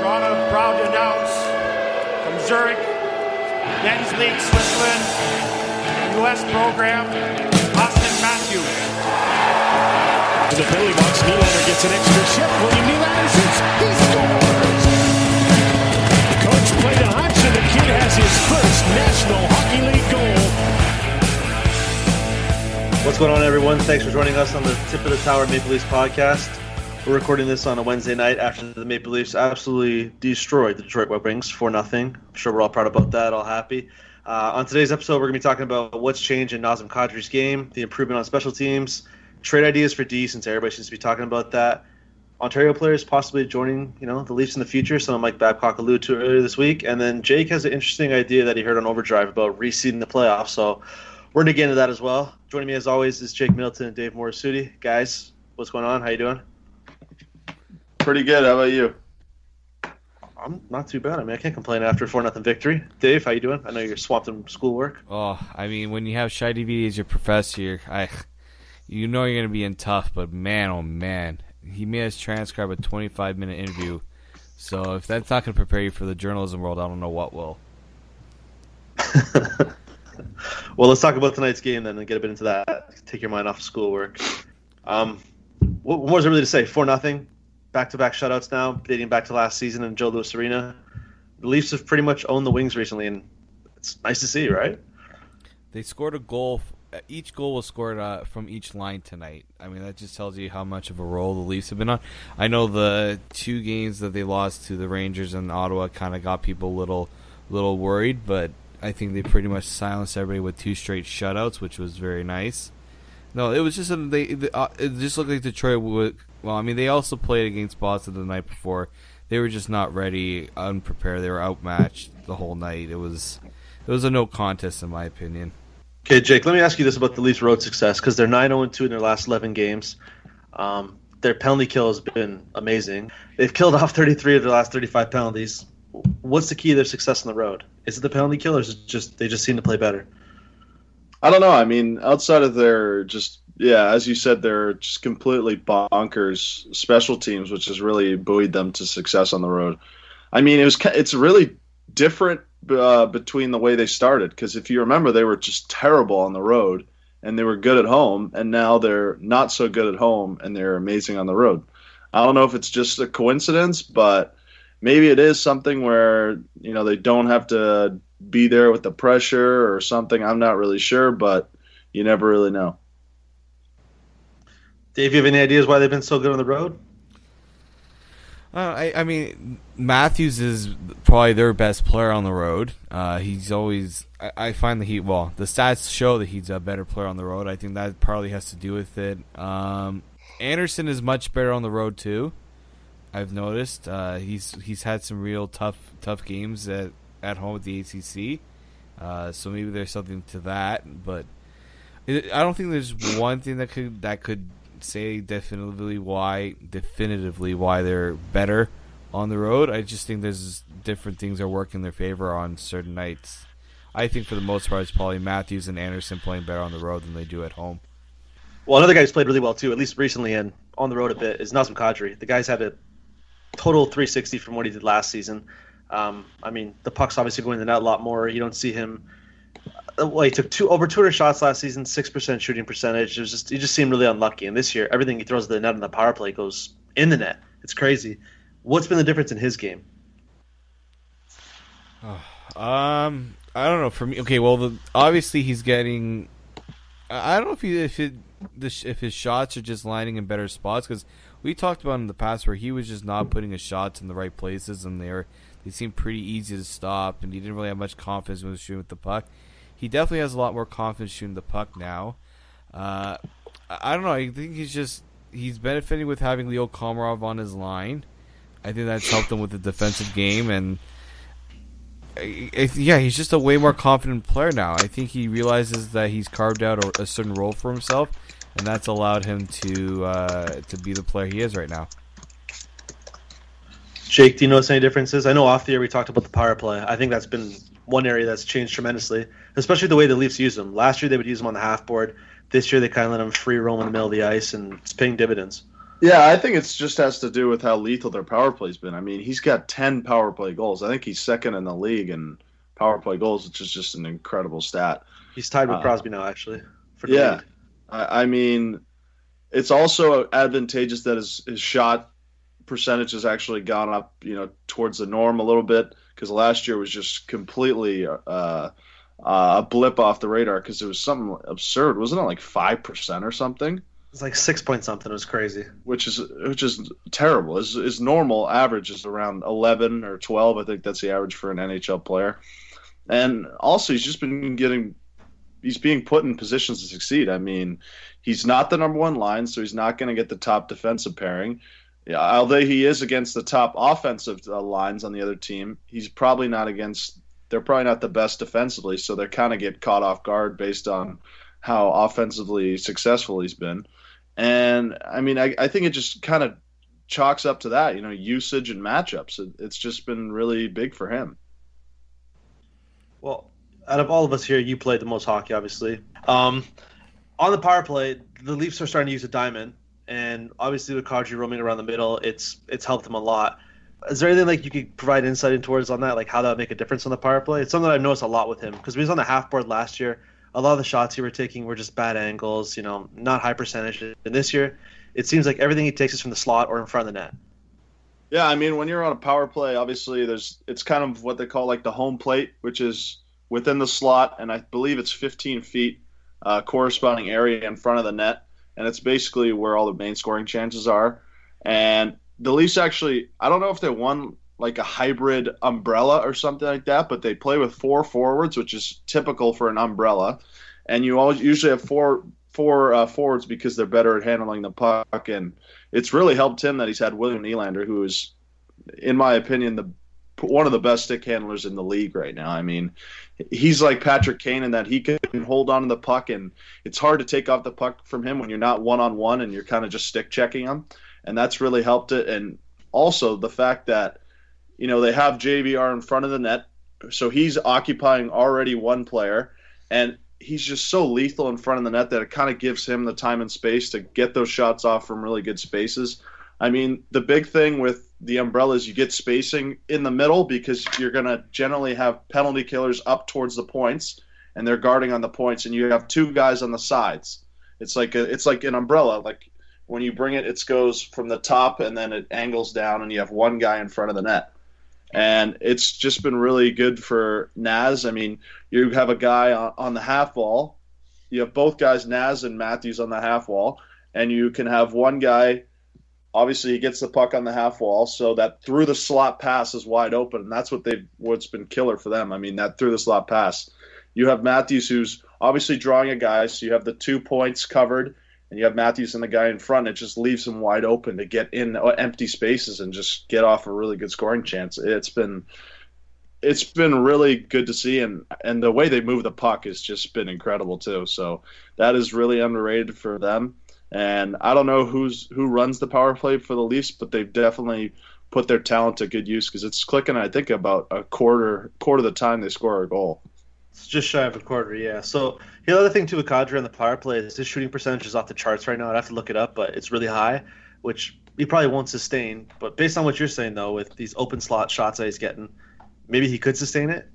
Toronto proud to announce from Zurich, Men's League Switzerland, U.S. program, Auston Matthews. To the penalty box, Nylander gets an extra shift. William Nylander shoots. He scores. Coach played a Hodgson. The kid has his first National Hockey League goal. What's going on, everyone? Thanks for joining us on the Tip of the Tower Maple Leafs podcast. We're recording this on a Wednesday night after the Maple Leafs absolutely destroyed the Detroit Red Wings 4-0. I'm sure we're all proud about that, all happy. On today's episode, we're going to be talking about what's changed in Nazem Kadri's game, the improvement on special teams, trade ideas for D, since everybody seems to be talking about that. Ontario players possibly joining, the Leafs in the future, something Mike Babcock alluded to earlier this week. And then Jake has an interesting idea that he heard on Overdrive about reseeding the playoffs. So we're going to get into that as well. Joining me as always is Jake Middleton and Dave Morissuti. Guys, what's going on? How you doing? Pretty good. How about you? I'm not too bad. I can't complain after a 4-0 victory. Dave, how you doing? I know you're swamped in schoolwork. Oh, when you have Shai DVD as your professor, you know you're going to be in tough, but man, oh man. He made us transcribe a 25-minute interview, so if that's not going to prepare you for the journalism world, I don't know what will. Well, let's talk about tonight's game then and get a bit into that. Take your mind off schoolwork. What more is there really to say? 4-0. Back-to-back shutouts now, dating back to last season in Joe Louis Arena. The Leafs have pretty much owned the Wings recently, and it's nice to see, right? They scored a goal. Each goal was scored from each line tonight. That just tells you how much of a roll the Leafs have been on. I know the two games that they lost to the Rangers and Ottawa kind of got people a little worried, but I think they pretty much silenced everybody with two straight shutouts, which was very nice. No, it was just it just looked like Detroit would. Well, they also played against Boston the night before. They were just not ready, unprepared. They were outmatched the whole night. It was a no contest, in my opinion. Okay, Jake, let me ask you this about the Leafs' road success, because they're 9-0-2 in their last 11 games. Their penalty kill has been amazing. They've killed off 33 of their last 35 penalties. What's the key to their success on the road? Is it the penalty kill, or is it just they just seem to play better? I don't know. Outside of their as you said, they're just completely bonkers special teams, which has really buoyed them to success on the road. It's really different between the way they started, because if you remember, they were just terrible on the road, and they were good at home, and now they're not so good at home, and they're amazing on the road. I don't know if it's just a coincidence, but maybe it is something where they don't have to be there with the pressure or something. I'm not really sure, but you never really know. Dave, you have any ideas why they've been so good on the road? Matthews is probably their best player on the road. He's always – I find that the stats show that he's a better player on the road. I think that probably has to do with it. Anderson is much better on the road too, I've noticed. He's had some real tough games at home at the ACC, so maybe there's something to that. But I don't think there's one thing that could say definitively why they're better on the road. I just think there's different things that work in their favor on certain nights. I think for the most part, it's probably Matthews and Anderson playing better on the road than they do at home. Well, another guy who's played really well too, at least recently and on the road a bit, is Nazem Kadri. The guys have a total 360 from what he did last season. I mean, the puck's obviously going to the net a lot more. You don't see him. Well, he took over 200 shots last season, 6% shooting percentage. It was just, he just seemed really unlucky. And this year, everything he throws at the net on the power play goes in the net. It's crazy. What's been the difference in his game? I don't know. For me, okay. Well, obviously he's getting. I don't know if his shots are just lining in better spots, because we talked about him in the past where he was just not putting his shots in the right places, and they seemed pretty easy to stop, and he didn't really have much confidence when he was shooting with the puck. He definitely has a lot more confidence shooting the puck now. I don't know. I think he's benefiting with having Leo Komarov on his line. I think that's helped him with the defensive game, and he's just a way more confident player now. I think he realizes that he's carved out a certain role for himself, and that's allowed him to be the player he is right now. Jake, do you notice any differences? I know off the air we talked about the power play. I think that's been one area that's changed tremendously, especially the way the Leafs use them. Last year they would use them on the half board. This year they kind of let him free roam in the middle of the ice, and it's paying dividends. Yeah, I think it just has to do with how lethal their power play's been. I mean, he's got 10 power play goals. I think he's second in the league in power play goals, which is just an incredible stat. He's tied with Crosby now, actually. Yeah, I mean, it's also advantageous that his shot percentage has actually gone up, towards the norm a little bit, because last year was just completely a blip off the radar, because it was something absurd. Wasn't it like 5% or something? It's like 6 point something. It was crazy. Which is terrible. His normal average is around 11 or 12. I think that's the average for an NHL player. And also, he's just been he's being put in positions to succeed. I mean, he's not the number one line, so he's not going to get the top defensive pairing. Yeah, although he is against the top offensive lines on the other team, they're probably not the best defensively, so they kind of get caught off guard based on how offensively successful he's been. And, I mean, I think it just kind of chalks up to that, usage and matchups. It's just been really big for him. Well, out of all of us here, you played the most hockey, obviously. On the power play, the Leafs are starting to use a diamond, and obviously with Kadri roaming around the middle, it's helped him a lot. Is there anything you could provide insight into on that, how that would make a difference on the power play? It's something that I've noticed a lot with him, because when he was on the half board last year, a lot of the shots he was taking were just bad angles, not high percentage. And this year, it seems like everything he takes is from the slot or in front of the net. Yeah, I mean, when you're on a power play, obviously it's kind of what they call the home plate, which is within the slot, and I believe it's 15 feet corresponding area in front of the net, and it's basically where all the main scoring chances are. And the Leafs actually, I don't know if they won a hybrid umbrella or something like that, but they play with four forwards, which is typical for an umbrella. And you always usually have four forwards because they're better at handling the puck. And it's really helped him that he's had William Nylander, who is, in my opinion, one of the best stick handlers in the league right now. I mean, he's like Patrick Kane in that he can hold on to the puck, and it's hard to take off the puck from him when you're not one-on-one and you're kind of just stick-checking him. And that's really helped it. And also the fact that they have JVR in front of the net, so he's occupying already one player, and he's just so lethal in front of the net that it kind of gives him the time and space to get those shots off from really good spaces. I mean, the big thing with the umbrella is you get spacing in the middle because you're going to generally have penalty killers up towards the points, and they're guarding on the points, and you have two guys on the sides. It's like an umbrella, when you bring it goes from the top, and then it angles down, and you have one guy in front of the net. And it's just been really good for Naz. I mean, you have a guy on the half wall. You have both guys, Naz and Matthews, on the half wall. And you can have one guy, obviously he gets the puck on the half wall, so that through the slot pass is wide open. And that's what's been killer for them. I mean, that through the slot pass. You have Matthews, who's obviously drawing a guy, so you have the 2 points covered, and you have Matthews and the guy in front. It just leaves him wide open to get in empty spaces and just get off a really good scoring chance. It's been it's been really good to see, and the way they move the puck has just been incredible too. So that is really underrated for them. And I don't know who runs the power play for the Leafs, but they've definitely put their talent to good use because it's clicking. I think about a quarter of the time they score a goal. It's just shy of a quarter, yeah. So the other thing too with Kadri on the power play is his shooting percentage is off the charts right now. I'd have to look it up, but it's really high, which he probably won't sustain. But based on what you're saying though, with these open slot shots that he's getting, maybe he could sustain it.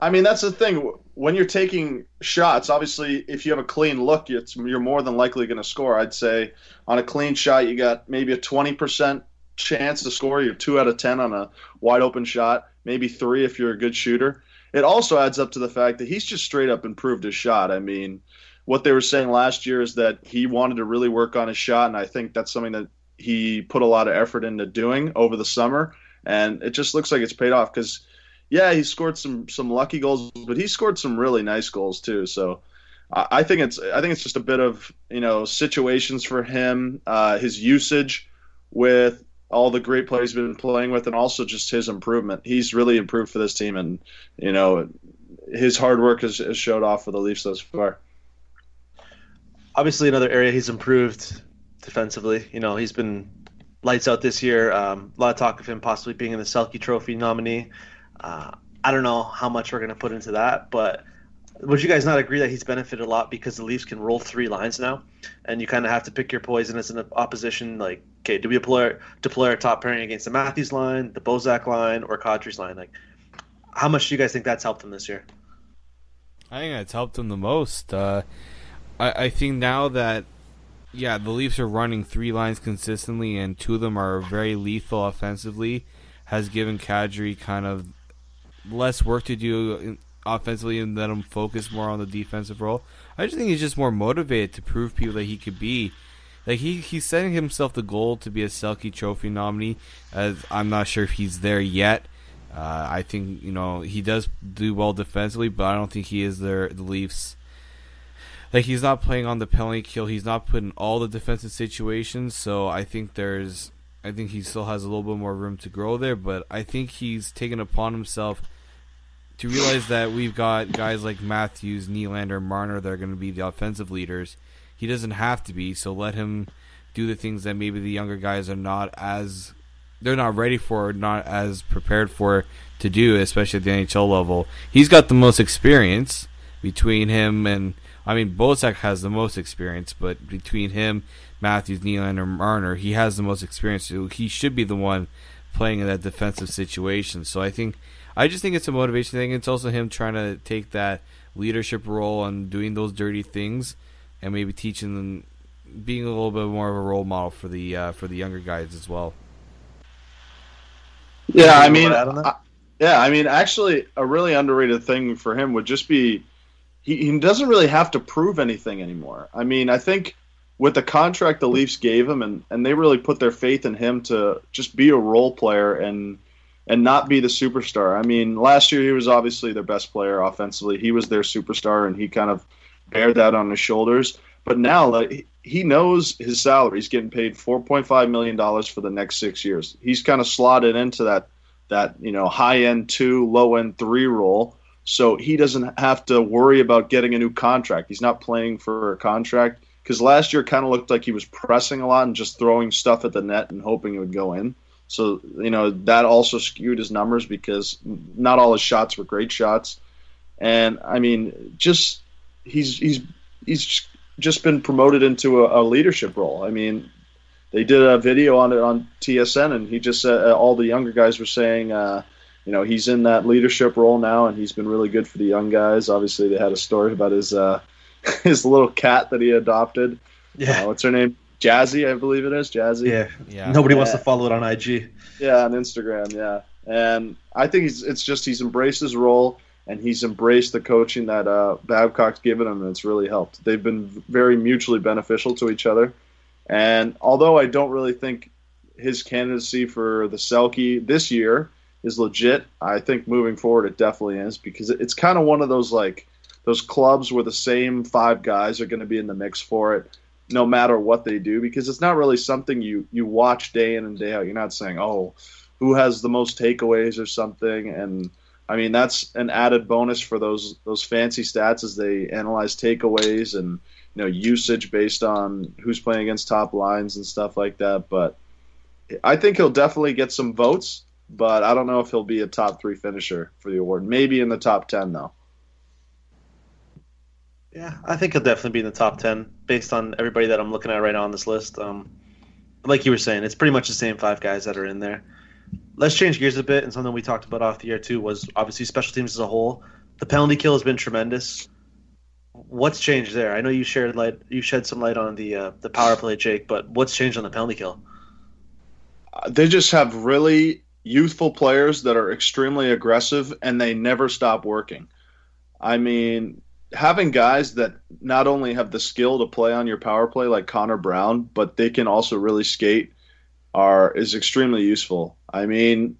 I mean, that's the thing. When you're taking shots, obviously, if you have a clean look, you're more than likely going to score. I'd say on a clean shot, you got maybe a 20% chance to score. You're 2 out of 10 on a wide open shot, maybe 3 if you're a good shooter. It also adds up to the fact that he's just straight up improved his shot. I mean, what they were saying last year is that he wanted to really work on his shot, and I think that's something that he put a lot of effort into doing over the summer, and it just looks like it's paid off because, yeah, he scored some lucky goals, but he scored some really nice goals too. So I think it's just a bit of, you know, situations for him, his usage with all the great players he's been playing with, and also just his improvement. He's really improved for this team, and, you know, his hard work has showed off for the Leafs thus far. Obviously, another area he's improved defensively. You know, he's been lights out this year. A lot of talk of him possibly being in the Selke Trophy nominee. I don't know how much we're going to put into that, but would you guys not agree that he's benefited a lot because the Leafs can roll three lines now, and you kind of have to pick your poison as an opposition? Like, okay, do we deploy our top pairing against the Matthews line, the Bozak line, or Kadri's line? Like, how much do you guys think that's helped him this year? I think that's helped him the most. I think now that, yeah, the Leafs are running three lines consistently, and two of them are very lethal offensively, has given Kadri kind of less work to do offensively and let him focus more on the defensive role. I just think he's just more motivated to prove people that he could be. Like, he's setting himself the goal to be a Selke Trophy nominee. As I'm not sure if he's there yet. I think, you know, he does do well defensively, but I don't think he is there. The Leafs, like, he's not playing on the penalty kill. He's not put in all the defensive situations. So I think he still has a little bit more room to grow there. But I think he's taken upon himself to realize that we've got guys like Matthews, Nylander, Marner that are going to be the offensive leaders. He doesn't have to be, so let him do the things that maybe the younger guys they're not ready for, or not as prepared for to do, especially at the NHL level. He's got the most experience between him and, I mean, Bozak has the most experience, but between him, Matthews, Nylander, Marner, he has the most experience, so he should be the one playing in that defensive situation. So I just think it's a motivation thing. It's also him trying to take that leadership role and doing those dirty things, and maybe teaching them, being a little bit more of a role model for the younger guys as well. Yeah, I mean, actually, a really underrated thing for him would just be he doesn't really have to prove anything anymore. I mean, I think with the contract the Leafs gave him, and they really put their faith in him to just be a role player and not be the superstar. I mean, last year he was obviously their best player offensively. He was their superstar, and he kind of bared that on his shoulders. But now, like, he knows his salary. He's getting paid $4.5 million for the next 6 years. He's kind of slotted into that you know, high-end 2, low-end 3 role, so he doesn't have to worry about getting a new contract. He's not playing for a contract, because last year kind of looked like he was pressing a lot and just throwing stuff at the net and hoping it would go in. So, you know, that also skewed his numbers because not all his shots were great shots. And, I mean, just he's just been promoted into a leadership role. I mean, they did a video on it on TSN, and he just said all the younger guys were saying, you know, he's in that leadership role now, and he's been really good for the young guys. Obviously, they had a story about his little cat that he adopted. Yeah. What's her name? Jazzy, I believe it is. Jazzy. Yeah. Nobody wants to follow it on IG. Yeah, on Instagram, yeah. And I think he's embraced his role, and he's embraced the coaching that Babcock's given him, and it's really helped. They've been very mutually beneficial to each other. And although I don't really think his candidacy for the Selke this year is legit, I think moving forward it definitely is, because it's kind of one of those, like, those clubs where the same 5 guys are going to be in the mix for it, no matter what they do, because it's not really something you watch day in and day out. You're not saying, oh, who has the most takeaways or something. And I mean, that's an added bonus for those fancy stats as they analyze takeaways and, you know, usage based on who's playing against top lines and stuff like that. But I think he'll definitely get some votes, but I don't know if he'll be a top 3 finisher for the award. Maybe in the top 10, though. Yeah, I think he'll definitely be in the top 10 based on everybody that I'm looking at right now on this list. Like you were saying, it's pretty much the same 5 guys that are in there. Let's change gears a bit, and something we talked about off the air too was obviously special teams as a whole. The penalty kill has been tremendous. What's changed there? I know you shed some light on the power play, Jake, but what's changed on the penalty kill? They just have really youthful players that are extremely aggressive, and they never stop working. I mean, having guys that not only have the skill to play on your power play like Connor Brown, but they can also really skate is extremely useful. I mean,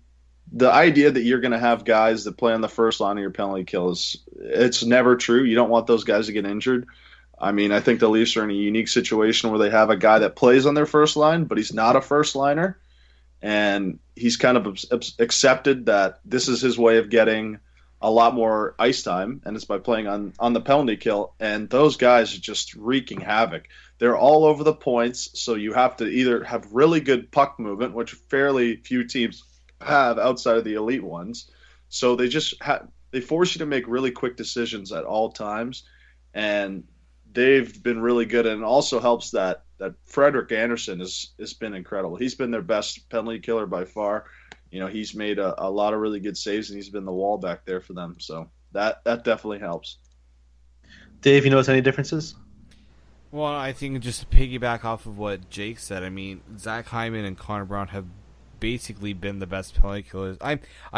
the idea that you're going to have guys that play on the first line of your penalty kill it's never true. You don't want those guys to get injured. I mean, I think the Leafs are in a unique situation where they have a guy that plays on their first line, but he's not a first liner, and he's kind of accepted that this is his way of getting a lot more ice time, and it's by playing on the penalty kill, and those guys are just wreaking havoc. They're all over the points, so you have to either have really good puck movement, which fairly few teams have outside of the elite ones. So they just they force you to make really quick decisions at all times, and they've been really good, and it also helps that Frederik Anderson has been incredible. He's been their best penalty killer by far. You know, he's made a lot of really good saves, and he's been the wall back there for them. So that definitely helps. Dave, you notice any differences? Well, I think just to piggyback off of what Jake said, I mean, Zach Hyman and Connor Brown have basically been the best penalty killers. I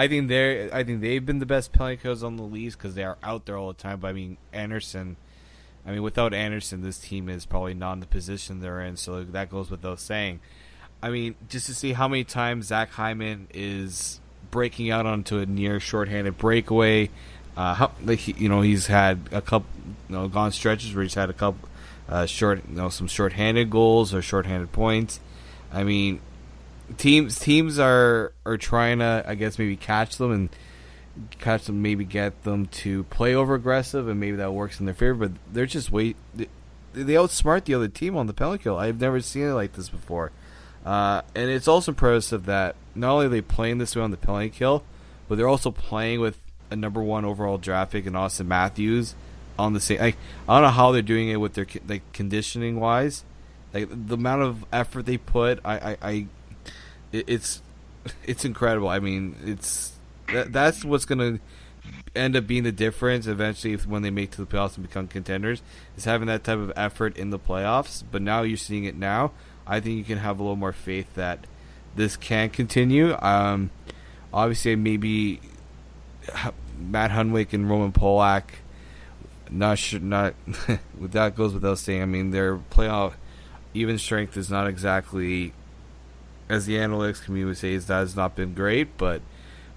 think they've been the best penalty killers on the Leafs because they are out there all the time. But I mean, without Anderson, this team is probably not in the position they're in. So that goes without saying. I mean, just to see how many times Zach Hyman is breaking out onto a near shorthanded breakaway. He's had a couple, gone stretches where he's had a couple some shorthanded goals or shorthanded points. I mean, teams are trying to, I guess, maybe catch them, maybe get them to play over aggressive, and maybe that works in their favor. But they're just they outsmart the other team on the penalty kill. I've never seen it like this before. And it's also impressive that not only are they playing this way on the penalty kill, but they're also playing with a number 1 overall draft pick and Auston Matthews on the same. Like, I don't know how they're doing it with their conditioning wise. Like, the amount of effort they put, it's incredible. I mean, that's what's gonna end up being the difference eventually when they make to the playoffs and become contenders, is having that type of effort in the playoffs. But now you're seeing it now. I think you can have a little more faith that this can continue. Obviously, maybe Matt Hunwick and Roman Polak, that goes without saying. I mean, their playoff even strength is not exactly, as the analytics community would say, that has not been great. But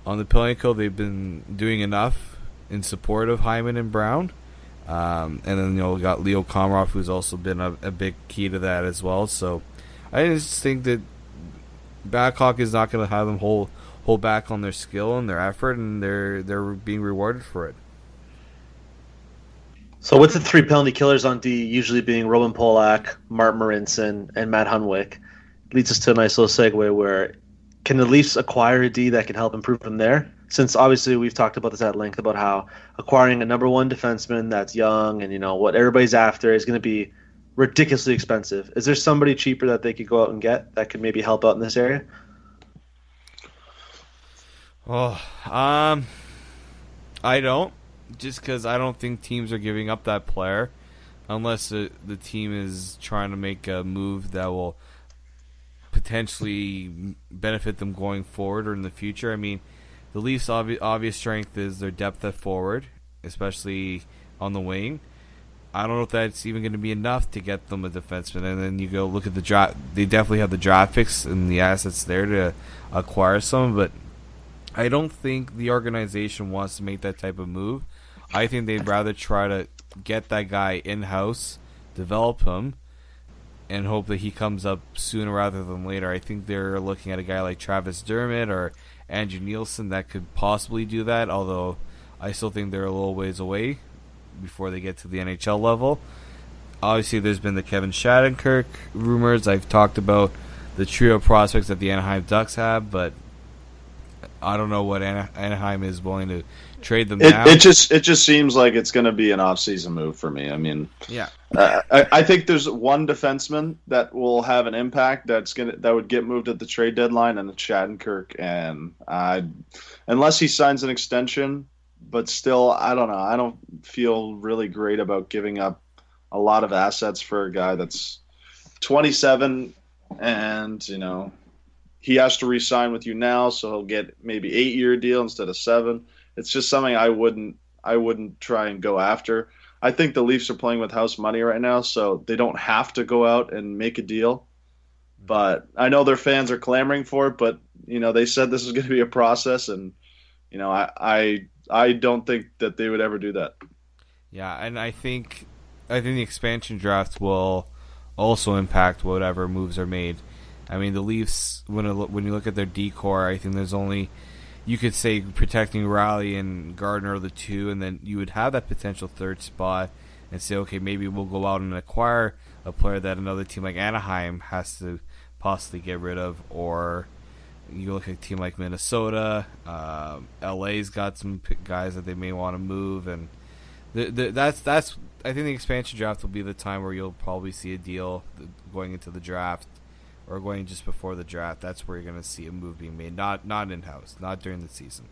on the penalty kill, they've been doing enough in support of Hyman and Brown. And then you got Leo Komarov, who's also been a big key to that as well. So I just think that Babcock is not going to have them hold back on their skill and their effort, and they're being rewarded for it. So with the 3 penalty killers on D usually being Roman Polak, Martin Marincin, and Matt Hunwick, leads us to a nice little segue where can the Leafs acquire a D that can help improve them there? Since obviously we've talked about this at length about how acquiring a number 1 defenseman that's young and what everybody's after is going to be ridiculously expensive. Is there somebody cheaper that they could go out and get that could maybe help out in this area? Oh, I don't, just because I don't think teams are giving up that player unless the team is trying to make a move that will potentially benefit them going forward or in the future. I mean, the Leafs' obvious strength is their depth at forward, especially on the wing. I don't know if that's even going to be enough to get them a defenseman. And then you go look at the draft. They definitely have the draft picks and the assets there to acquire some. But I don't think the organization wants to make that type of move. I think they'd rather try to get that guy in-house, develop him, and hope that he comes up sooner rather than later. I think they're looking at a guy like Travis Dermott or Andrew Nielsen that could possibly do that, although I still think they're a little ways away before they get to the NHL level. Obviously, there's been the Kevin Shattenkirk rumors. I've talked about the trio of prospects that the Anaheim Ducks have, but I don't know what Anaheim is willing to trade them now. It just seems like it's going to be an off-season move for me. I mean, yeah, I think there's one defenseman that will have an impact that would get moved at the trade deadline, and it's Shattenkirk. And unless he signs an extension, but still, I don't know. I don't feel really great about giving up a lot of assets for a guy that's 27, and you know he has to re-sign with you now, so he'll get maybe 8-year deal instead of 7. It's just something I wouldn't try and go after. I think the Leafs are playing with house money right now, so they don't have to go out and make a deal. But I know their fans are clamoring for it, but you know they said this is going to be a process, and you know I don't think that they would ever do that. Yeah, and I think the expansion draft will also impact whatever moves are made. I mean, the Leafs, when you look at their decor, I think there's only, you could say, protecting Riley and Gardner are the two, and then you would have that potential third spot and say, okay, maybe we'll go out and acquire a player that another team like Anaheim has to possibly get rid of, or you look at a team like Minnesota, LA's got some guys that they may want to move, and that's I think the expansion draft will be the time where you'll probably see a deal going into the draft or going just before the draft. That's where you're going to see a move being made, not in-house, not during the season.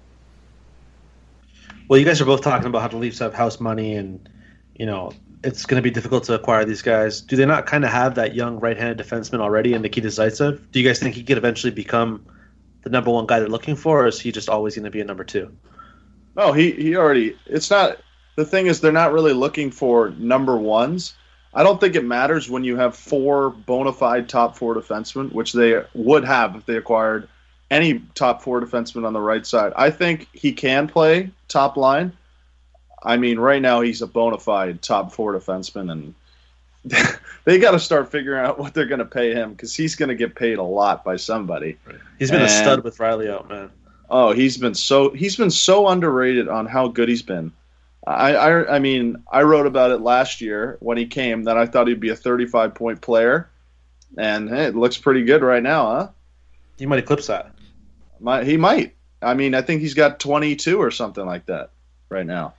Well, you guys are both talking about how the Leafs have house money and, you know, it's going to be difficult to acquire these guys. Do they not kind of have that young right-handed defenseman already in Nikita Zaitsev? Do you guys think he could eventually become the number one guy they're looking for, or is he just always going to be a number two? No, he already – it's not – the thing is, they're not really looking for number ones. I don't think it matters when you have 4 bona fide top 4 defensemen, which they would have if they acquired any top 4 defenseman on the right side. I think he can play top line. I mean, right now he's a bona fide top 4 defenseman, and they got to start figuring out what they're going to pay him because he's going to get paid a lot by somebody. Right. He's been a stud with Riley out, man. Oh, he's been so underrated on how good he's been. I mean, I wrote about it last year when he came that I thought he'd be a 35-point player, and hey, it looks pretty good right now, huh? He might eclipse that. He might. I mean, I think he's got 22 or something like that right now.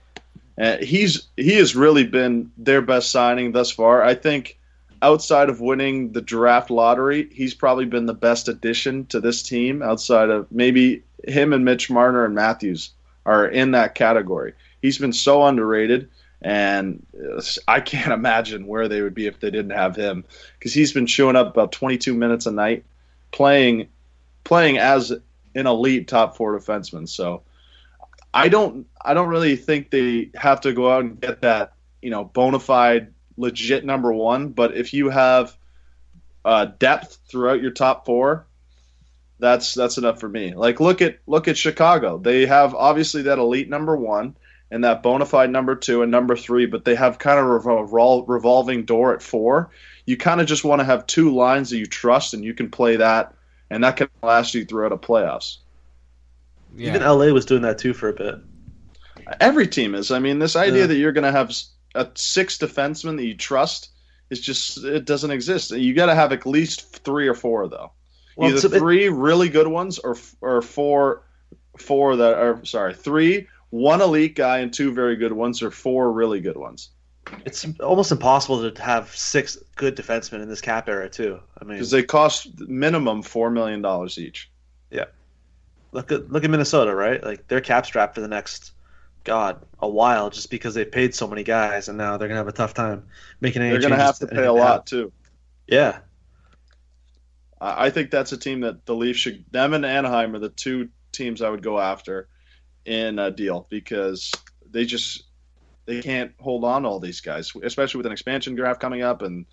And he has really been their best signing thus far. I think outside of winning the draft lottery, he's probably been the best addition to this team outside of maybe him and Mitch Marner and Matthews are in that category. He's been so underrated, and I can't imagine where they would be if they didn't have him, because he's been showing up about 22 minutes a night, playing as an elite top 4 defenseman. So I don't really think they have to go out and get that, you know, bona fide legit number one. But if you have depth throughout your top 4, that's enough for me. Like look at Chicago. They have obviously that elite number one and that bona fide number 2 and number 3, but they have kind of a revolving door at 4. You kind of just want to have 2 lines that you trust, and you can play that, and that can last you throughout a playoffs. Yeah. Even LA was doing that too for a bit. Every team is. I mean, this idea that you're going to have a 6 defenseman that you trust is just, it doesn't exist. You got to have at least 3 or 4, though. Well, either 3 really good ones or 4 that are, sorry, 3 one elite guy and 2 very good ones, or 4 really good ones. It's almost impossible to have 6 good defensemen in this cap era, too. I mean, because they cost minimum $4 million each. Yeah, look at Minnesota, right? Like they're cap strapped for the next a while, just because they paid so many guys, and now they're gonna have a tough time making any. They're gonna have to pay a lot too. Yeah, I think that's a team that the Leafs should. Them and Anaheim are the 2 teams I would go after in a deal, because they can't hold on to all these guys, especially with an expansion draft coming up. And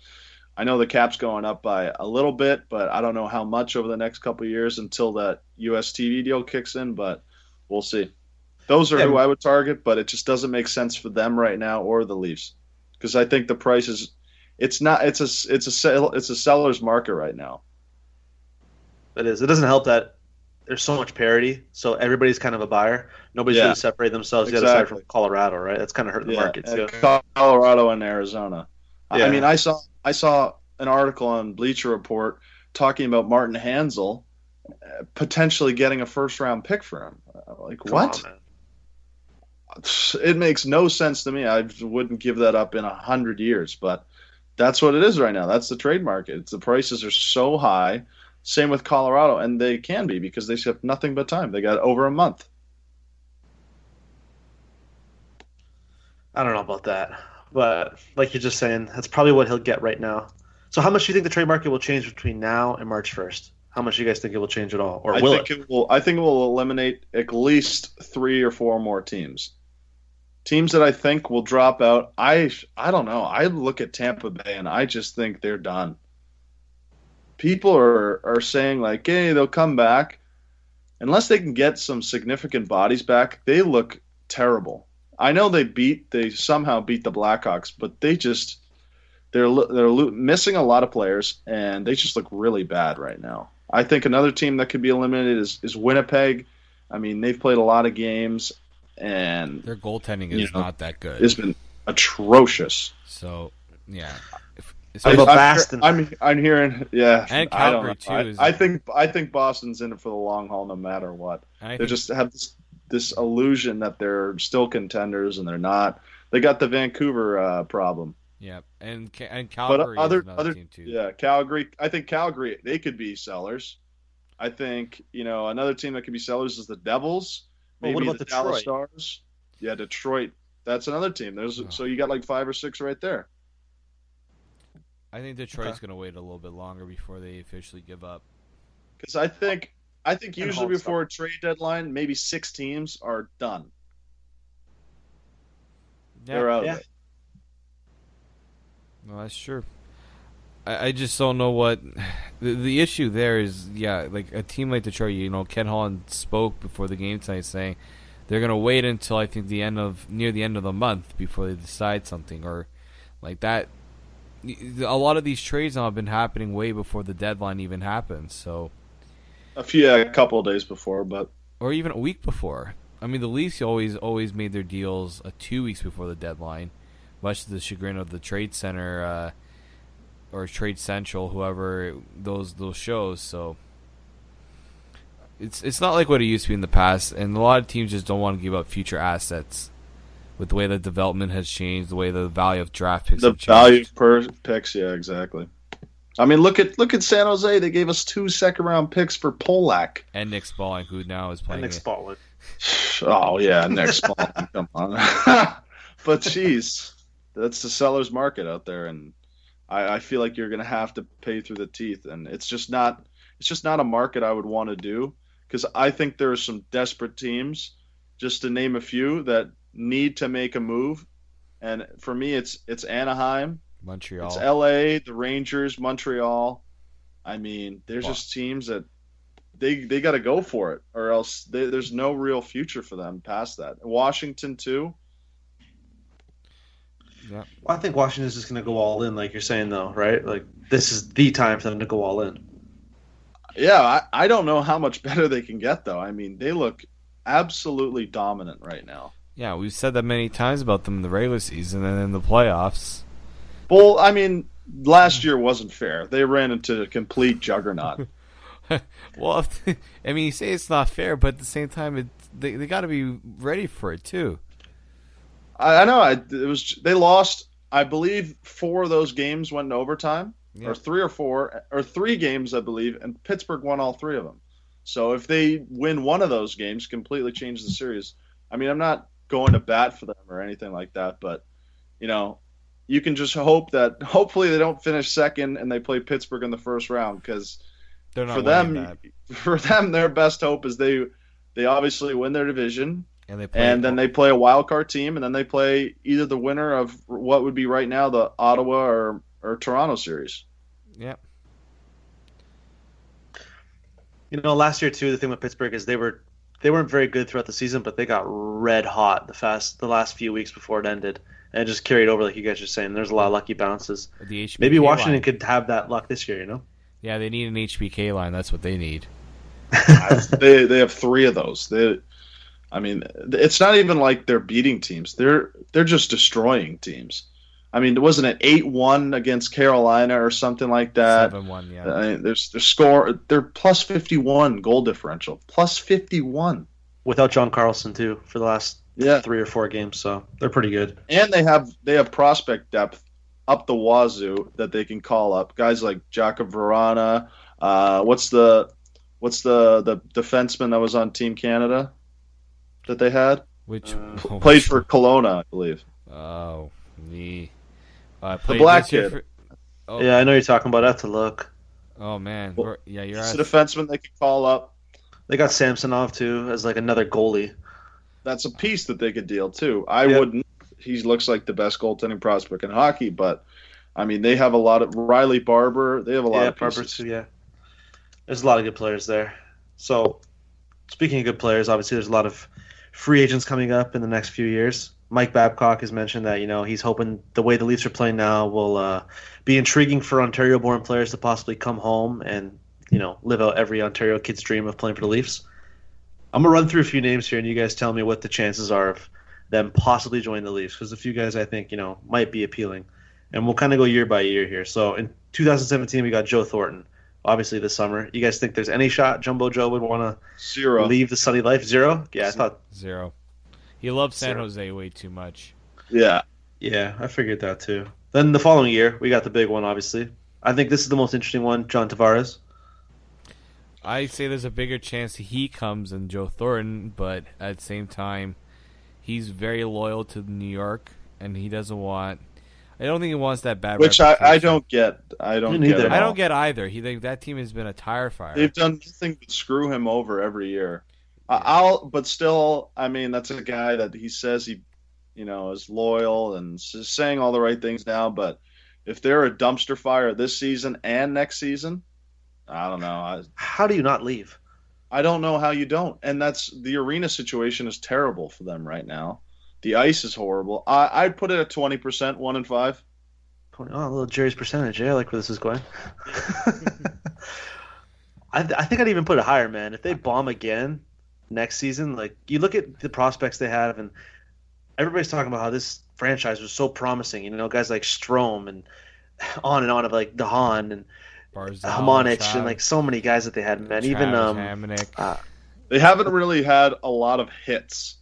I know the cap's going up by a little bit, but I don't know how much over the next couple of years until that US TV deal kicks in, but we'll see. Those are who I would target, but it just doesn't make sense for them right now or the Leafs, because I think the price is it's a seller's market right now. It doesn't help that there's so much parity, so everybody's kind of a buyer. Nobody's really separating themselves the other side from Colorado, right? That's kind of hurt the market too. Colorado and Arizona. Yeah. I mean, I saw an article on Bleacher Report talking about Martin Hansel potentially getting a first-round pick for him. Like, what? It makes no sense to me. I wouldn't give that up in 100 years, but that's what it is right now. That's the trade market. It's, the prices are so high. Same with Colorado, and they can be because they have nothing but time. They got over a month. I don't know about that, but like you're just saying, that's probably what he'll get right now. So how much do you think the trade market will change between now and March 1st? How much do you guys think it will change at all, or will it? I think it will eliminate at least 3 or 4 more teams. Teams that I think will drop out. I don't know. I look at Tampa Bay, and I just think they're done. People are saying, like, hey, they'll come back. Unless they can get some significant bodies back, they look terrible. I know they somehow beat the Blackhawks, but they just they're missing a lot of players, and they just look really bad right now. I think another team that could be eliminated is Winnipeg. I mean, they've played a lot of games, and their goaltending is not that good. It's been atrocious. So, yeah. I'm hearing, yeah. And Calgary, too. I think Boston's in it for the long haul no matter what. They just have this illusion that they're still contenders, and they're not. They got the Vancouver problem. Yeah, and Calgary but is another team, too. Yeah, Calgary. I think Calgary, they could be sellers. I think, another team that could be sellers is the Devils. Maybe what about the Dallas Stars? Yeah, Detroit. That's another team. So you got like 5 or 6 right there. I think Detroit's going to wait a little bit longer before they officially give up. Because I think usually before a trade deadline, maybe 6 teams are done. Yeah, they're out of it. Well, that's true. I just don't know what the issue there is. Yeah, like a team like Detroit, Ken Holland spoke before the game tonight saying they're going to wait until I think near the end of the month before they decide something or like that. A lot of these trades now have been happening way before the deadline even happens. So a couple of days before, or even a week before. I mean, the Leafs always made their deals 2 weeks before the deadline, much to the chagrin of the Trade Center or Trade Central, whoever those shows. So it's not like what it used to be in the past, and a lot of teams just don't want to give up future assets. With the way that development has changed, the way the value of draft picks have changed. The value per picks, yeah, exactly. I mean, look at San Jose. They gave us 2 second-round picks for Polak. And Nick Spaulding, who now is playing. Nick Spaulding. Oh, yeah, Nick Spaulding. Come on. But, jeez, that's the seller's market out there, and I feel like you're going to have to pay through the teeth. And it's just not a market I would want to do because I think there are some desperate teams, just to name a few, that – need to make a move, and for me it's Anaheim, Montreal, it's LA, the Rangers, Montreal. I mean, there's just teams that they got to go for it, or else there's no real future for them past that. Washington too. Yeah, well, I think Washington's just going to go all in, like you're saying though, right? Like this is the time for them to go all in. Yeah, I don't know how much better they can get though. I mean, they look absolutely dominant right now. Yeah, we've said that many times about them in the regular season and in the playoffs. Well, I mean, last year wasn't fair. They ran into a complete juggernaut. Well, I mean, you say it's not fair, but at the same time, they got to be ready for it too. I know. They lost, I believe, 4 of those games went in overtime, yeah. Or 3 or 4, or 3 games, I believe, and Pittsburgh won all 3 of them. So if they win one of those games, completely change the series. I mean, I'm not going to bat for them or anything like that, but you can just hope that hopefully they don't finish second and they play Pittsburgh in the first round, because for them their best hope is they obviously win their division and then they play a wild card team, and then they play either the winner of what would be right now the Ottawa or Toronto series. Yeah. Last year too, the thing with Pittsburgh is they weren't very good throughout the season, but they got red hot the last few weeks before it ended, and it just carried over, like you guys are saying. There's a lot of lucky bounces. Maybe Washington could have that luck this year. Yeah, they need an HBK line. That's what they need. They have three of those. It's not even like they're beating teams. They're just destroying teams. I mean, wasn't it 8-1 against Carolina or something like that? 7-1, yeah. They're plus 51 goal differential. Plus 51. Without John Carlson, too, for the last 3 or 4 games. So they're pretty good. And they have prospect depth up the wazoo that they can call up. Guys like Jacob Verana. What's the defenseman that was on Team Canada that they had? Played for Kelowna, I believe. Oh, the black kid. Yeah, I know you're talking about. I have to look. Oh, man. Well, yeah, you're right. It's a defenseman they could call up. They got Samsonov, too, as like another goalie. That's a piece that they could deal, too. I wouldn't. He looks like the best goaltending prospect in hockey, but, I mean, they have a lot of Riley Barber. They have a lot of pieces. Barber, too, yeah. There's a lot of good players there. So, speaking of good players, obviously there's a lot of free agents coming up in the next few years. Mike Babcock has mentioned that, he's hoping the way the Leafs are playing now will be intriguing for Ontario-born players to possibly come home and, live out every Ontario kid's dream of playing for the Leafs. I'm going to run through a few names here, and you guys tell me what the chances are of them possibly joining the Leafs, because a few guys I think, might be appealing. And we'll kind of go year by year here. So in 2017, we got Joe Thornton, obviously this summer. You guys think there's any shot Jumbo Joe would want to leave the sunny life? Zero? Yeah, I thought zero. He loves San Jose way too much. Yeah, I figured that too. Then the following year, we got the big one, obviously. I think this is the most interesting one, John Tavares. I say there's a bigger chance he comes than Joe Thornton, but at the same time, he's very loyal to New York, and he doesn't want... I don't think he wants that bad reputation. Which I don't get. I don't get either. I don't get either. That team has been a tire fire. They've done nothing but screw him over every year. That's a guy that he says he, is loyal and is saying all the right things now. But if they're a dumpster fire this season and next season, I don't know. How do you not leave? I don't know how you don't. And that's the arena situation is terrible for them right now. The ice is horrible. I'd put it at 20%, 1 in 5. Oh, a little Jerry's percentage. Yeah, I like where this is going. I think I'd even put it higher, man. If they bomb again next season, like you look at the prospects they have, and everybody's talking about how this franchise was so promising. Guys like Strome and on, of like Dahan and Hamonic and like so many guys that they had, man. They haven't really had a lot of hits.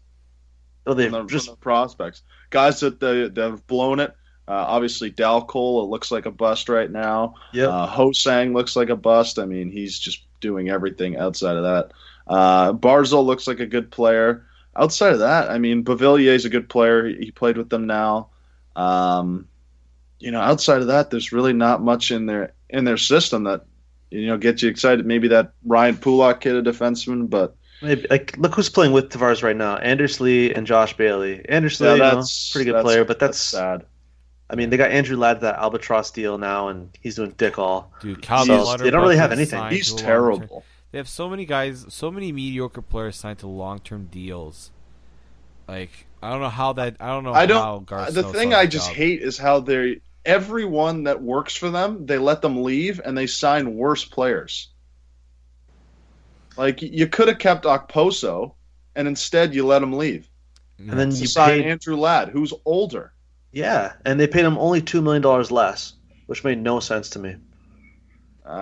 Well, they've just prospects, guys that have blown it. Obviously, Dalcol looks like a bust right now. Yeah, Ho-Sang looks like a bust. I mean, he's just doing everything outside of that. Barzal looks like a good player. Outside of that, I mean, Bevillier's a good player. He played with them now. Outside of that, there's really not much in their system that gets you excited. Maybe that Ryan Pulock kid, a defenseman, but maybe, like look who's playing with Tavares right now: Anders Lee and Josh Bailey. Anders Lee, pretty good player, but that's sad. I mean, they got Andrew Ladd that albatross deal now, and he's doing dick all. Dude, they don't really have anything. He's terrible. They have so many guys, so many mediocre players signed to long-term deals. Like I don't know how. The thing I just hate is how everyone that works for them, they let them leave and they sign worse players. Like you could have kept Okposo, and instead you let him leave, and then you sign Andrew Ladd, who's older. Yeah, and they paid him only $2 million less, which made no sense to me.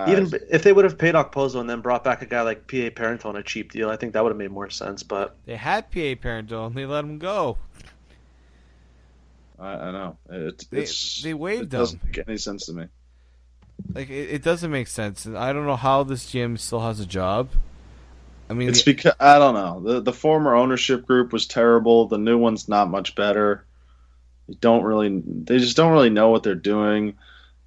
Even if they would have paid Okposo and then brought back a guy like P.A. Parenteau on a cheap deal, I think that would have made more sense. But they had P.A. Parenteau and they let him go. I know. They waived him. It doesn't make any sense to me. Like it doesn't make sense. I don't know how this GM still has a job. I mean, it's because I don't know. The former ownership group was terrible. The new one's not much better. They just don't really know what they're doing.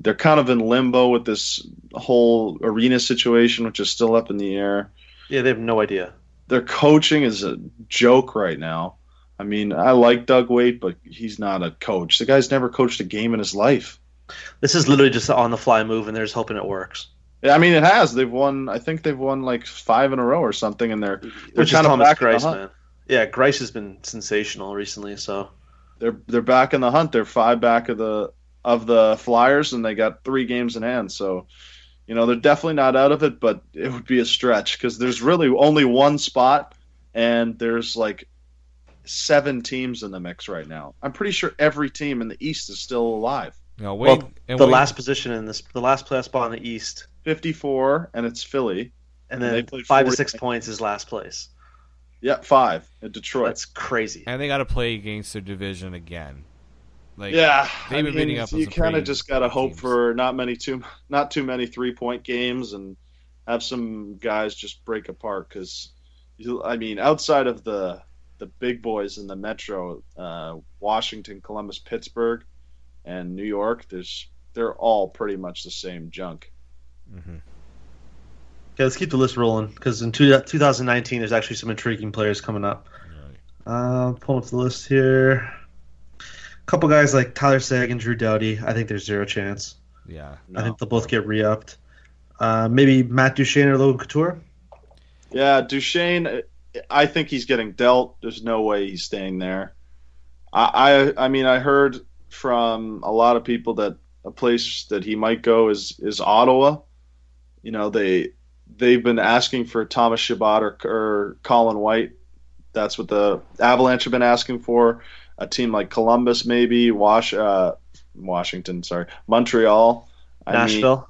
They're kind of in limbo with this whole arena situation, which is still up in the air. Yeah, they have no idea. Their coaching is a joke right now. I mean, I like Doug Weight, but he's not a coach. The guy's never coached a game in his life. This is literally just an on-the-fly move, and they're just hoping it works. Yeah, I mean, it has. They've won. I think they've won like 5 in a row or something, and they're kind of back in the hunt. Man. Yeah, Grice has been sensational recently, so they're back in the hunt. They're 5 back of the Flyers, and they got 3 games in hand. So, You know, they're definitely not out of it, but it would be a stretch because there's really only one spot and there's like 7 teams in the mix right now. I'm pretty sure every team in the East is still alive. No, last position in this, the last playoff spot in the East, 54, and it's Philly. And then 5 to 6 points is last place. Yeah, 5 at Detroit. That's crazy. And they got to play against their division again. Like, yeah, I mean, you kind of just got to hope for not too many 3-point games and have some guys just break apart because, I mean, outside of the big boys in the Metro, Washington, Columbus, Pittsburgh, and New York, they're all pretty much the same junk. Mm-hmm. Okay, let's keep the list rolling because in 2019 there's actually some intriguing players coming up. Right. Pulling up the list here. A couple guys like Tyler Seguin, Drew Doughty. I think there's zero chance. Yeah, no. I think they'll both get re-upped. Maybe Matt Duchene or Logan Couture. Yeah, Duchene. I think he's getting dealt. There's no way he's staying there. I mean, I heard from a lot of people that a place that he might go is Ottawa. You know, they've been asking for Thomas Chabot or Colin White. That's what the Avalanche have been asking for. A team like Columbus, maybe Washington, sorry, Montreal, Nashville,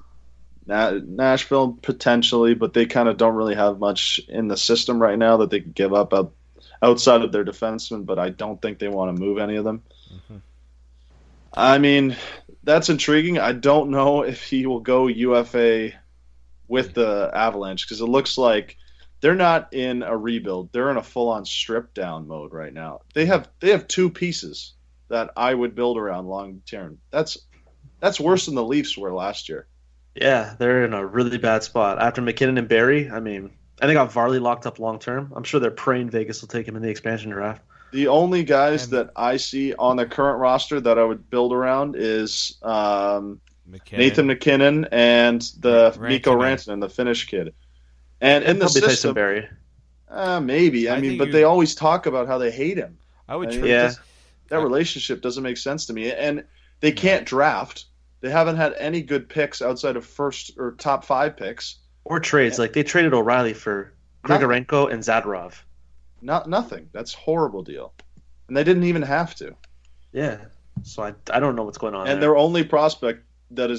Nashville potentially, but they kind of don't really have much in the system right now that they could give up outside of their defensemen. But I don't think they want to move any of them. Mm-hmm. I mean, that's intriguing. I don't know if he will go UFA with the Avalanche because it looks like they're not in a rebuild. They're in a full-on strip-down mode right now. They have 2 pieces that I would build around long-term. That's worse than the Leafs were last year. Yeah, they're in a really bad spot. After McKinnon and Barry, I mean, and they got Varley locked up long-term. I'm sure they're praying Vegas will take him in the expansion draft. The only guys that I see on the current roster that I would build around is Nathan McKinnon and the Mikko Rantanen, the Finnish kid. And in the system, Barry. Maybe. I mean, but they always talk about how they hate him. That relationship doesn't make sense to me. And they can't draft. They haven't had any good picks outside of first or top 5 picks. Or trades. Like, they traded O'Reilly for Grigorenko and Zadorov. Nothing. That's a horrible deal. And they didn't even have to. Yeah. So I don't know what's going on. And their only prospect that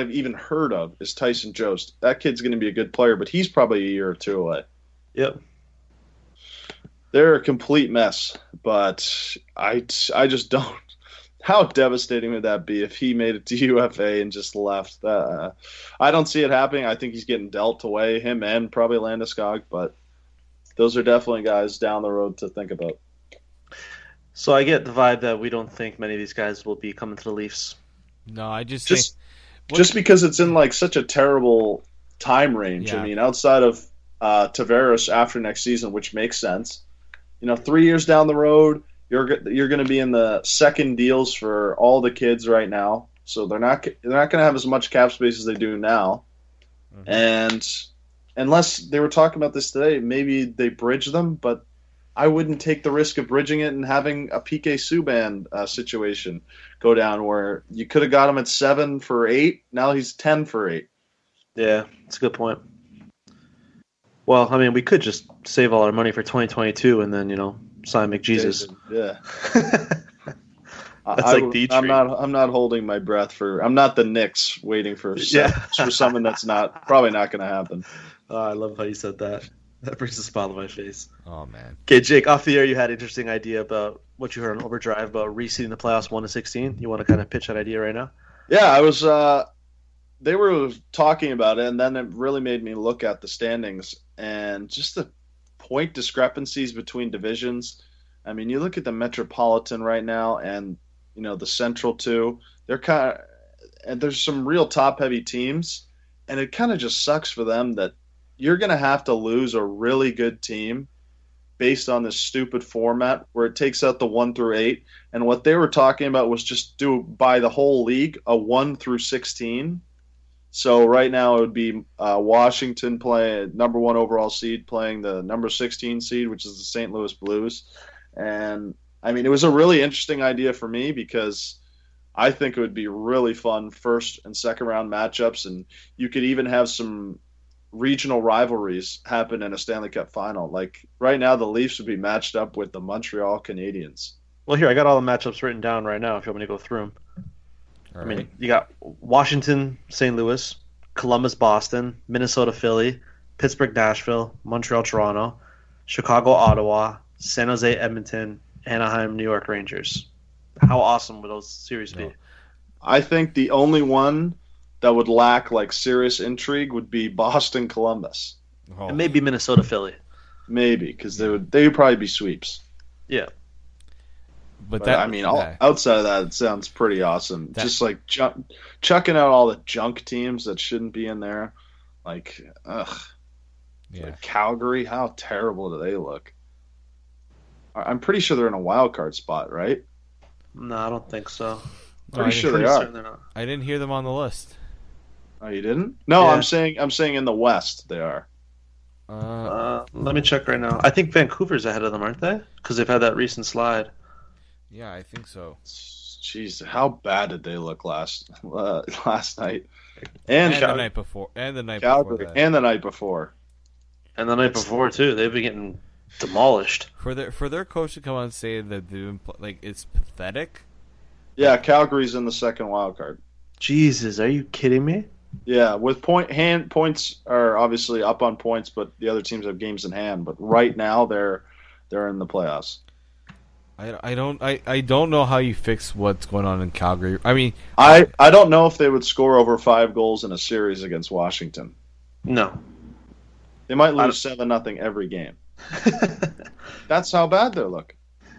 I've even heard of is Tyson Jost. That kid's going to be a good player, but he's probably a year or 2 away. Yep. They're a complete mess, but I just don't. How devastating would that be if he made it to UFA and just left? I don't see it happening. I think he's getting dealt away, him and probably Landeskog, but those are definitely guys down the road to think about. So I get the vibe that we don't think many of these guys will be coming to the Leafs. No, I just think... Just because it's in like such a terrible time range. Yeah. I mean, outside of Tavares after next season, which makes sense. You know, 3 years down the road, you're going to be in the second deals for all the kids right now, so they're not going to have as much cap space as they do now. Mm-hmm. And unless they were talking about this today, maybe they bridge them, but I wouldn't take the risk of bridging it and having a P.K. Subban situation go down where you could have got him at 7 for 8. Now he's 10 for 8. Yeah, that's a good point. Well, I mean, we could just save all our money for 2022 and then, you know, sign McJesus. Yeah. That's like D-tree. I'm not holding my breath for. I'm not the Knicks waiting for someone that's probably not going to happen. I love how you said that. That brings a smile to my face. Oh, man. Okay, Jake, off the air, you had an interesting idea about what you heard on Overdrive about reseeding the playoffs 1-16. You want to kind of pitch that idea right now? Yeah, I was. They were talking about it, and then it really made me look at the standings and just the point discrepancies between divisions. I mean, you look at the Metropolitan right now, and you know the Central two. They're kind of, and there's some real top-heavy teams, and it kind of just sucks for them that. You're going to have to lose a really good team based on this stupid format where it takes out the 1 through 8. And what they were talking about was just do by the whole league a 1 through 16. So right now it would be Washington play number 1 overall seed playing the number 16 seed, which is the St. Louis Blues. And I mean, it was a really interesting idea for me because I think it would be really fun first and second round matchups, and you could even have some regional rivalries happen in a Stanley Cup final. Like right now, the Leafs would be matched up with the Montreal Canadiens. Well, here, I got all the matchups written down right now if you want me to go through them. All right. I mean, you got Washington, St. Louis, Columbus, Boston, Minnesota, Philly, Pittsburgh, Nashville, Montreal, Toronto, Chicago, Ottawa, San Jose, Edmonton, Anaheim, New York Rangers. How awesome would those series be? I think the only one that would lack like serious intrigue would be Boston, Columbus. Oh. And maybe Minnesota, Philly. Maybe, because they would probably be sweeps. Yeah. But outside of that, it sounds pretty awesome. Just like chucking out all the junk teams that shouldn't be in there. Like, ugh. Yeah. Like Calgary, how terrible do they look? I'm pretty sure they're in a wild card spot, right? No, I don't think so. Pretty sure they are. I didn't hear them on the list. Oh, you didn't? No, yeah. I'm saying in the West they are. Let me check right now. I think Vancouver's ahead of them, aren't they? Because they've had that recent slide. Yeah, I think so. Jeez, how bad did they look last night? And the night before. And the night Calgary, before. That. And the night before. And the night before too. They've been getting demolished. For their coach to come on and say that it's pathetic. Yeah, Calgary's in the second wild card. Jesus, are you kidding me? Yeah, with points are obviously up on points, but the other teams have games in hand. But right now they're in the playoffs. I don't know how you fix what's going on in Calgary. I mean, I don't know if they would score over 5 goals in a series against Washington. No. They might lose 7-0 every game. That's how bad they look.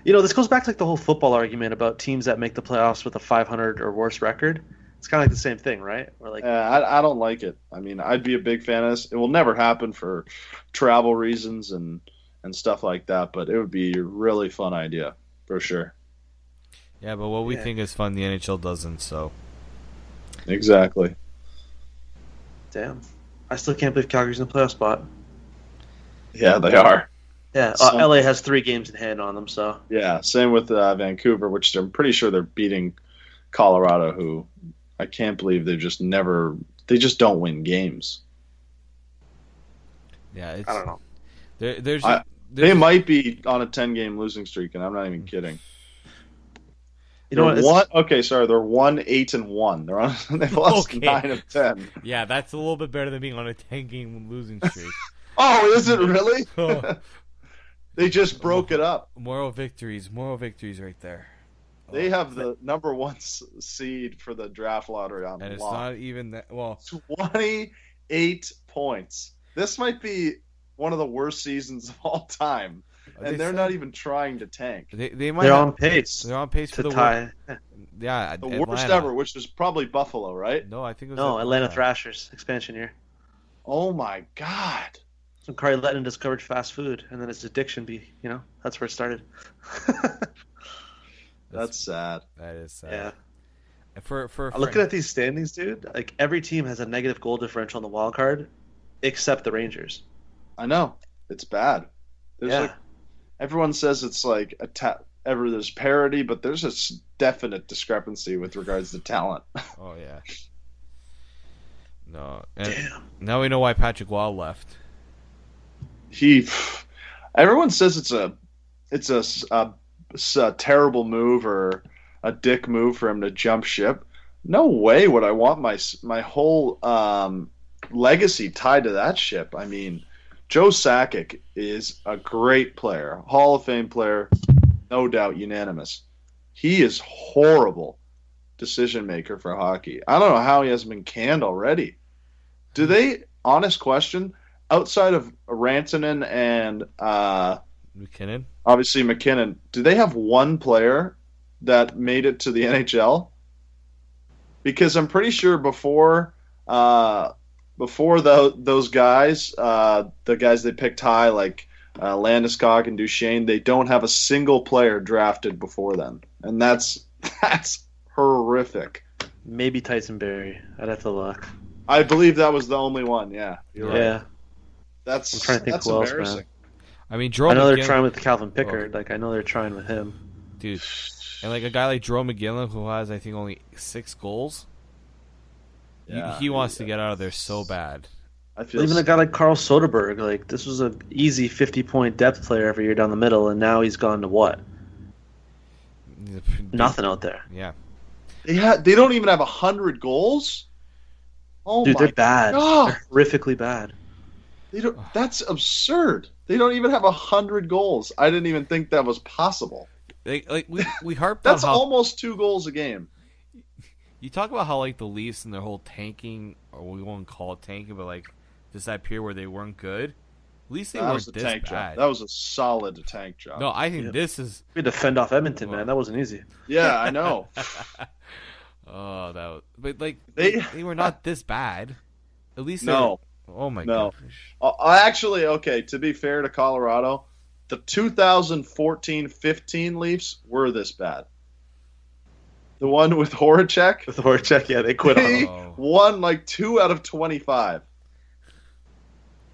You know, this goes back to like the whole football argument about teams that make the playoffs with a 500 or worse record. It's kind of like the same thing, right? Or like, I don't like it. I mean, I'd be a big fan of this. It will never happen for travel reasons and stuff like that, but it would be a really fun idea for sure. Yeah, but what we think is fun, the NHL doesn't, so. Exactly. Damn. I still can't believe Calgary's in the playoff spot. Yeah, they are. Yeah, LA has 3 games in hand on them, so. Yeah, same with Vancouver, which I'm pretty sure they're beating Colorado, who I can't believe they just don't win games. Yeah, I don't know. They might be on a 10-game losing streak, and I'm not even kidding. They're 1-8-1. They've lost 9 of 10. Yeah, that's a little bit better than being on a 10-game losing streak. Oh, is it really? They just broke it up. Moral victories right there. They have the number 1 seed for the draft lottery on the block. And it's not even that. Well, 28 points. This might be one of the worst seasons of all time. And they're not even trying to tank. They're on pace for the tie. Yeah, the worst ever, which was probably Buffalo, right? No, I think it was Atlanta Thrashers expansion year. Oh my God! When Kari Lehtinen discovered fast food, and then his addiction that's where it started. That's sad. That is sad. Yeah. And for looking at these standings, dude, like every team has a negative goal differential on the wild card, except the Rangers. I know, it's bad. Everyone says it's like there's parity, but there's a definite discrepancy with regards to talent. Oh yeah. No. And damn. Now we know why Patrick Waugh left. Everyone says it's a terrible move or a dick move for him to jump ship. No way would I want my whole legacy tied to that ship. I mean, Joe Sakic is a great player, Hall of Fame player, no doubt, unanimous. He is horrible decision maker for hockey. I don't know how he hasn't been canned already. Do they? Honest question. Outside of Rantanen and McKinnon, obviously McKinnon, do they have one player that made it to the NHL? Because I'm pretty sure before those guys, the guys they picked high, like Landeskog and Duchesne, they don't have a single player drafted before them, and that's horrific. Maybe Tyson Barrie. I'd have to look. I believe that was the only one. Yeah, you're right. Yeah, I'm trying to think who else, man. I mean, I know they're trying with Calvin Pickard. Like I know they're trying with him. dude. And like a guy like Drew McGinley, who has I think only 6 goals, he wants to get out of there so bad. Even a guy like Carl Soderberg, like this was an easy 50-point depth player every year down the middle, and now he's gone to what? Nothing out there. Yeah, they don't even have 100 goals. Oh, dude, they're bad. God. They're horrifically bad. They don't. That's absurd. They don't even have 100 goals. I didn't even think that was possible. We harped on that's almost 2 goals a game. You talk about how like the Leafs and their whole tanking, or we won't call it tanking, but like just that period where they weren't good. At least they weren't this bad. That was a solid tank job. No, I think this is. We had to fend off Edmonton, man. That wasn't easy. Yeah, I know. Oh, that was. But like they were not this bad. At least they were. Oh my gosh. Actually, okay, to be fair to Colorado, the 2014-15 Leafs were this bad. The one with Horacek? With Horacek, yeah, they quit on him. He won like 2 out of 25.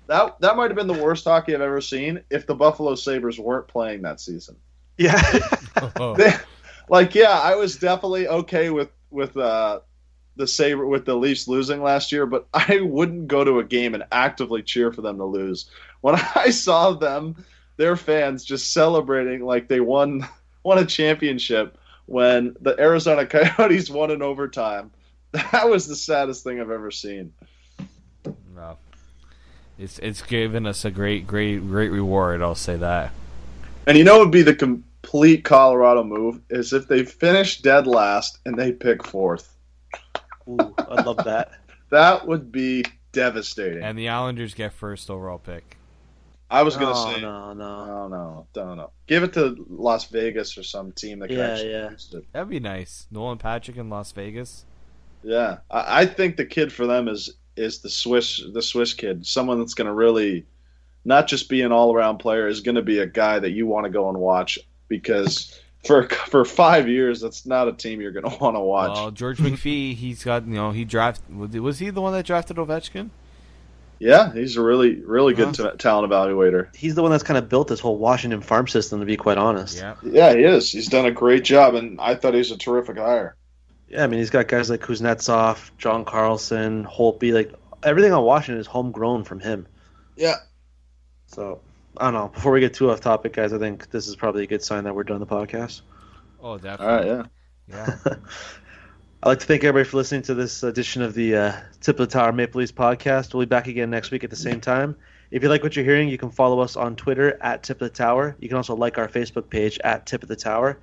That might have been the worst hockey I've ever seen if the Buffalo Sabres weren't playing that season. Yeah. I was definitely okay with with the Leafs losing last year, but I wouldn't go to a game and actively cheer for them to lose. When I saw their fans just celebrating like they won a championship when the Arizona Coyotes won in overtime, that was the saddest thing I've ever seen. No. It's given us a great reward, I'll say that. And you know what would be the complete Colorado move is if they finish dead last and they pick 4th. Ooh, I'd love that. That would be devastating. And the Islanders get 1st overall pick. I was going to say. No. Give it to Las Vegas or some team that can actually use it. That'd be nice. Nolan Patrick in Las Vegas. Yeah. I think the kid for them is the Swiss kid. Someone that's going to really not just be an all-around player, is going to be a guy that you want to go and watch, because for 5 years, that's not a team you're going to want to watch. Well, George McPhee, he's got, he drafted. Was he the one that drafted Ovechkin? Yeah, he's a really, really good talent evaluator. He's the one that's kind of built this whole Washington farm system, to be quite honest. Yeah, he is. He's done a great job, and I thought he was a terrific hire. Yeah, I mean, he's got guys like Kuznetsov, John Carlson, Holtby. Like, everything on Washington is homegrown from him. Yeah. So, I don't know. Before we get too off topic, guys, I think this is probably a good sign that we're done the podcast. Oh, definitely. All right, yeah. I'd like to thank everybody for listening to this edition of the Tip of the Tower Maple Leafs podcast. We'll be back again next week at the same time. If you like what you're hearing, you can follow us on Twitter at Tip of the Tower. You can also like our Facebook page at Tip of the Tower.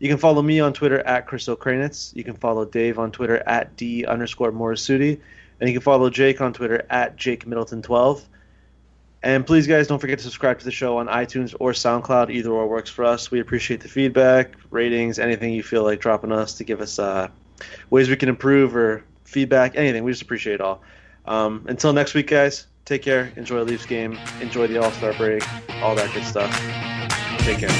You can follow me on Twitter at Chris O'Kranitz. You can follow Dave on Twitter at D_Morissuti. And you can follow Jake on Twitter at JakeMiddleton12. And please, guys, don't forget to subscribe to the show on iTunes or SoundCloud. Either or works for us. We appreciate the feedback, ratings, anything you feel like dropping us to give us ways we can improve or feedback, anything. We just appreciate it all. Until next week, guys, take care. Enjoy the Leafs game. Enjoy the All-Star break. All that good stuff. Take care.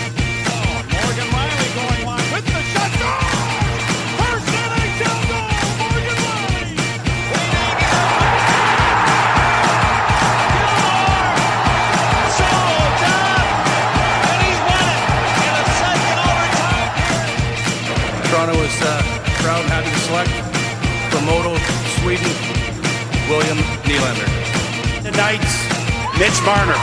Proud and happy to select from Modo, Sweden, William Nylander. Tonight's Mitch Marner.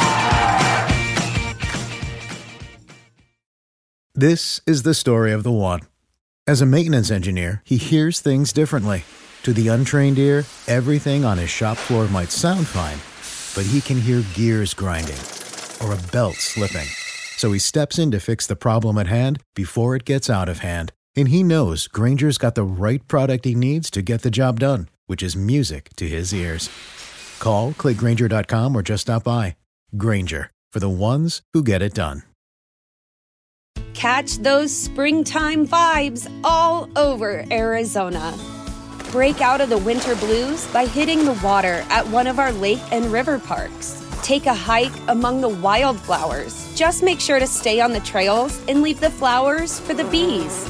This is the story of the one. As a maintenance engineer, he hears things differently. To the untrained ear, everything on his shop floor might sound fine, but he can hear gears grinding or a belt slipping. So he steps in to fix the problem at hand before it gets out of hand. And he knows Grainger's got the right product he needs to get the job done, which is music to his ears. Call, click Grainger.com, or just stop by. Grainger, for the ones who get it done. Catch those springtime vibes all over Arizona. Break out of the winter blues by hitting the water at one of our lake and river parks. Take a hike among the wildflowers. Just make sure to stay on the trails and leave the flowers for the bees.